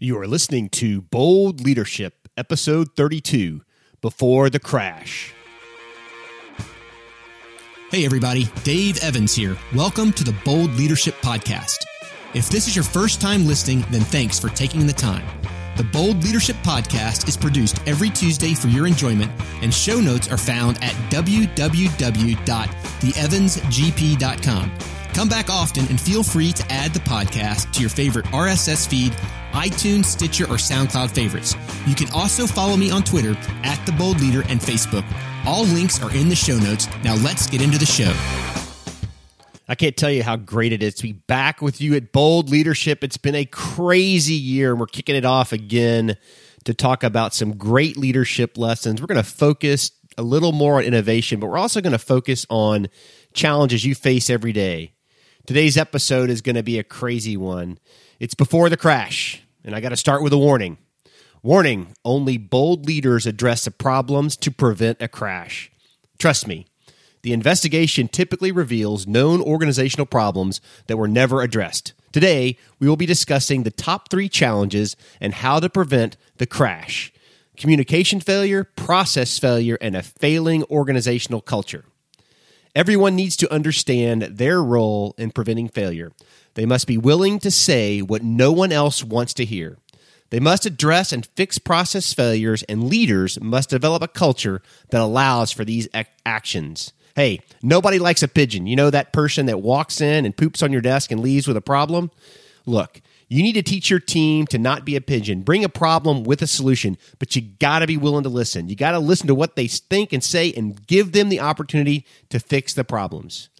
You are listening to Bold Leadership, Episode 32, Before the Crash. Hey everybody, Dave Evans here. Welcome to the Bold Leadership Podcast. If this is your first time listening, then thanks for taking the time. The Bold Leadership Podcast is produced every Tuesday for your enjoyment, and show notes are found at www.theevansgp.com. Come back often and feel free to add the podcast to your favorite RSS feed, iTunes, Stitcher, or SoundCloud favorites. You can also follow me on Twitter at The Bold Leader and Facebook. All links are in the show notes. Now let's get into the show. I can't tell you how great it is to be back with you at Bold Leadership. It's been a crazy year, and we're kicking it off again to talk about some great leadership lessons. We're going to focus a little more on innovation, but we're also going to focus on challenges you face every day. Today's episode is going to be a crazy one. It's before the crash, and I got to start with a warning. Warning, only bold leaders address the problems to prevent a crash. Trust me, the investigation typically reveals known organizational problems that were never addressed. Today, we will be discussing the top 3 challenges and how to prevent the crash: communication failure, process failure, and a failing organizational culture. Everyone needs to understand their role in preventing failure. They must be willing to say what no one else wants to hear. They must address and fix process failures, and leaders must develop a culture that allows for these actions. Hey, nobody likes a pigeon. You know that person that walks in and poops on your desk and leaves with a problem? Look, you need to teach your team to not be a pigeon. Bring a problem with a solution, but you got to be willing to listen. You got to listen to what they think and say and give them the opportunity to fix the problems.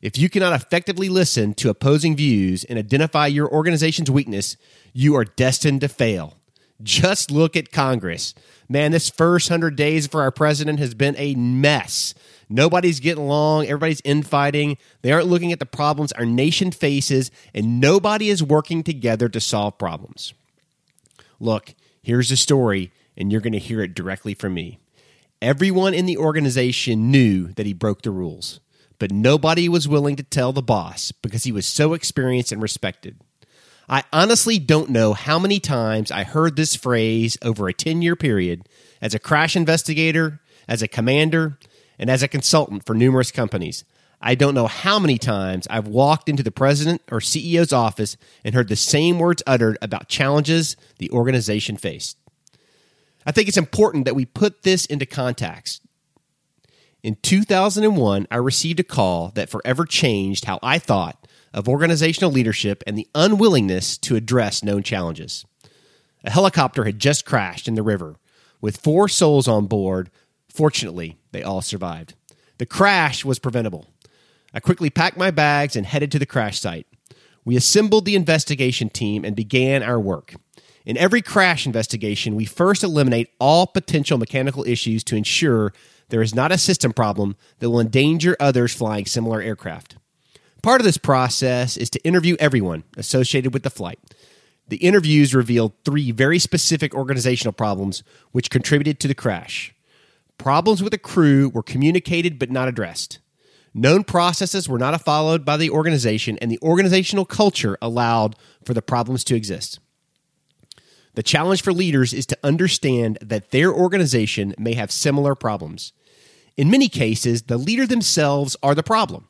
If you cannot effectively listen to opposing views and identify your organization's weakness, you are destined to fail. Just look at Congress. Man, this first 100 days for our president has been a mess. Nobody's getting along. Everybody's infighting. They aren't looking at the problems our nation faces, and nobody is working together to solve problems. Look, here's the story, and you're going to hear it directly from me. Everyone in the organization knew that he broke the rules, but nobody was willing to tell the boss because he was so experienced and respected. I honestly don't know how many times I heard this phrase over a 10-year period as a crash investigator, as a commander, and as a consultant for numerous companies. I don't know how many times I've walked into the president or CEO's office and heard the same words uttered about challenges the organization faced. I think it's important that we put this into context. In 2001, I received a call that forever changed how I thought of organizational leadership and the unwillingness to address known challenges. A helicopter had just crashed in the river with 4 souls on board. Fortunately, they all survived. The crash was preventable. I quickly packed my bags and headed to the crash site. We assembled the investigation team and began our work. In every crash investigation, we first eliminate all potential mechanical issues to ensure there is not a system problem that will endanger others flying similar aircraft. Part of this process is to interview everyone associated with the flight. The interviews revealed 3 very specific organizational problems which contributed to the crash. Problems with the crew were communicated but not addressed. Known processes were not followed by the organization, and the organizational culture allowed for the problems to exist. The challenge for leaders is to understand that their organization may have similar problems. In many cases, the leader themselves are the problem.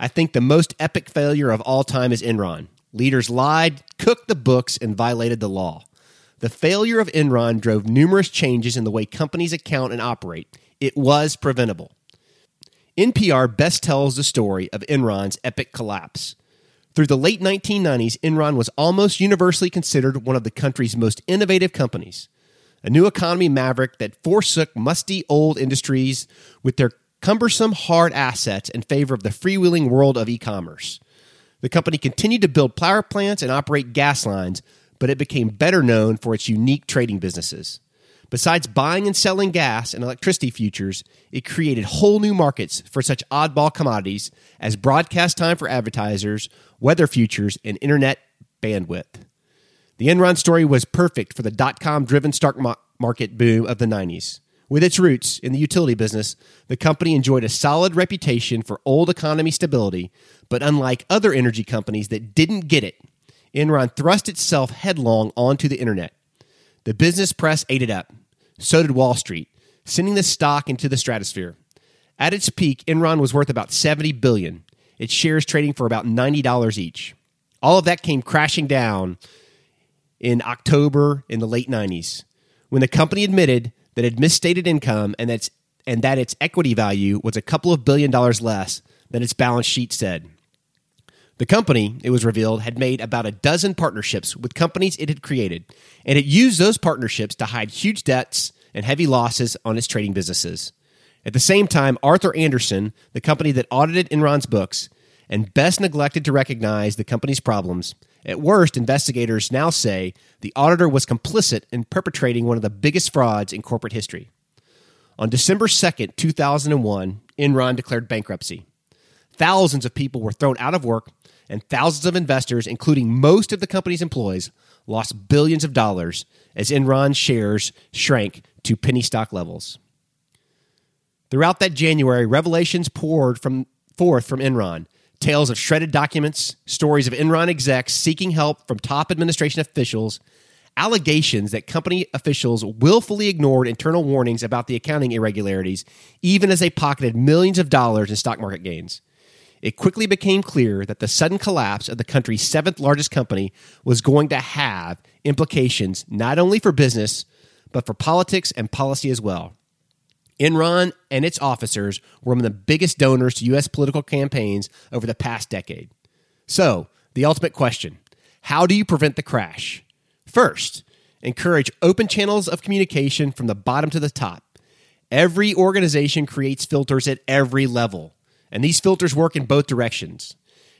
I think the most epic failure of all time is Enron. Leaders lied, cooked the books, and violated the law. The failure of Enron drove numerous changes in the way companies account and operate. It was preventable. NPR best tells the story of Enron's epic collapse. Through the late 1990s, Enron was almost universally considered one of the country's most innovative companies, a new economy maverick that forsook musty old industries with their cumbersome hard assets in favor of the freewheeling world of e-commerce. The company continued to build power plants and operate gas lines, but it became better known for its unique trading businesses. Besides buying and selling gas and electricity futures, it created whole new markets for such oddball commodities as broadcast time for advertisers, weather futures, and internet bandwidth. The Enron story was perfect for the dot-com-driven stock market boom of the 90s. With its roots in the utility business, the company enjoyed a solid reputation for old economy stability, but unlike other energy companies that didn't get it, Enron thrust itself headlong onto the internet. The business press ate it up. So did Wall Street, sending the stock into the stratosphere. At its peak, Enron was worth about $70 billion, its shares trading for about $90 each. All of that came crashing down in October in the late 90s, when the company admitted that it had misstated income and that its equity value was a couple of $1 billion less than its balance sheet said. The company, it was revealed, had made about a dozen partnerships with companies it had created, and it used those partnerships to hide huge debts and heavy losses on its trading businesses. At the same time, Arthur Andersen, the company that audited Enron's books and best neglected to recognize the company's problems, at worst, investigators now say the auditor was complicit in perpetrating one of the biggest frauds in corporate history. On December 2nd, 2001, Enron declared bankruptcy. Thousands of people were thrown out of work, and thousands of investors, including most of the company's employees, lost billions of dollars as Enron shares shrank to penny stock levels. Throughout that January, revelations poured forth from Enron, tales of shredded documents, stories of Enron execs seeking help from top administration officials, allegations that company officials willfully ignored internal warnings about the accounting irregularities, even as they pocketed millions of dollars in stock market gains. It quickly became clear that the sudden collapse of the country's seventh largest company was going to have implications not only for business, but for politics and policy as well. Enron and its officers were one of the biggest donors to U.S. political campaigns over the past decade. So, the ultimate question, how do you prevent the crash? First, encourage open channels of communication from the bottom to the top. Every organization creates filters at every level, and these filters work in both directions.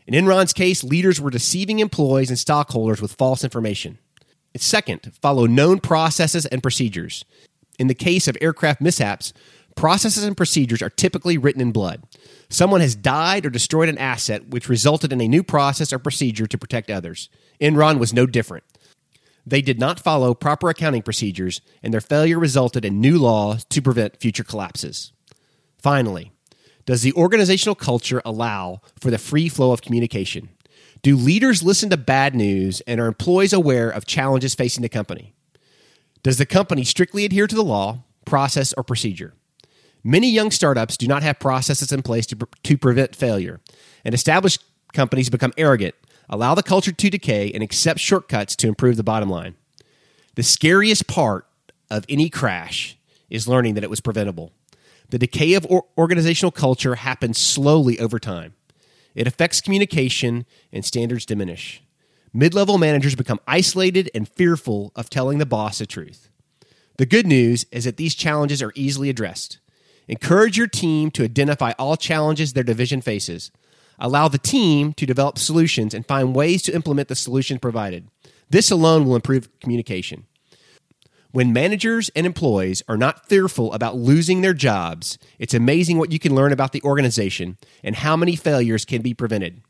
In Enron's case, leaders were deceiving employees and stockholders with false information. And second, follow known processes and procedures. In the case of aircraft mishaps, processes and procedures are typically written in blood. Someone has died or destroyed an asset, which resulted in a new process or procedure to protect others. Enron was no different. They did not follow proper accounting procedures, and their failure resulted in new laws to prevent future collapses. Finally, does the organizational culture allow for the free flow of communication? Do leaders listen to bad news, and are employees aware of challenges facing the company? Does the company strictly adhere to the law, process, or procedure? Many young startups do not have processes in place to prevent failure, and established companies become arrogant, allow the culture to decay, and accept shortcuts to improve the bottom line. The scariest part of any crash is learning that it was preventable. The decay of organizational culture happens slowly over time. It affects communication, and standards diminish. Mid-level managers become isolated and fearful of telling the boss the truth. The good news is that these challenges are easily addressed. Encourage your team to identify all challenges their division faces. Allow the team to develop solutions and find ways to implement the solutions provided. This alone will improve communication. When managers and employees are not fearful about losing their jobs, it's amazing what you can learn about the organization and how many failures can be prevented.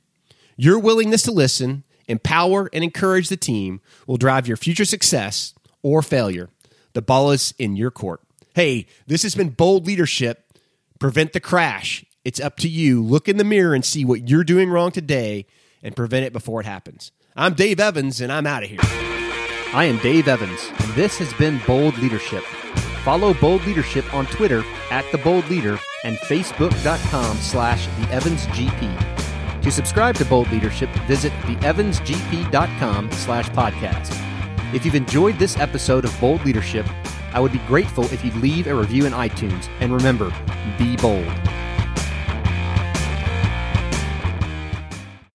Your willingness to listen, empower, and encourage the team will drive your future success or failure. The ball is in your court. Hey, this has been Bold Leadership. Prevent the crash. It's up to you. Look in the mirror and see what you're doing wrong today and prevent it before it happens. I'm Dave Evans, and I'm out of here. I am Dave Evans, and this has been Bold Leadership. Follow Bold Leadership on Twitter @TheBoldLeader and Facebook.com/TheEvansGP. To subscribe to Bold Leadership, visit theevansgp.com/podcast. If you've enjoyed this episode of Bold Leadership, I would be grateful if you'd leave a review in iTunes. And remember, be bold.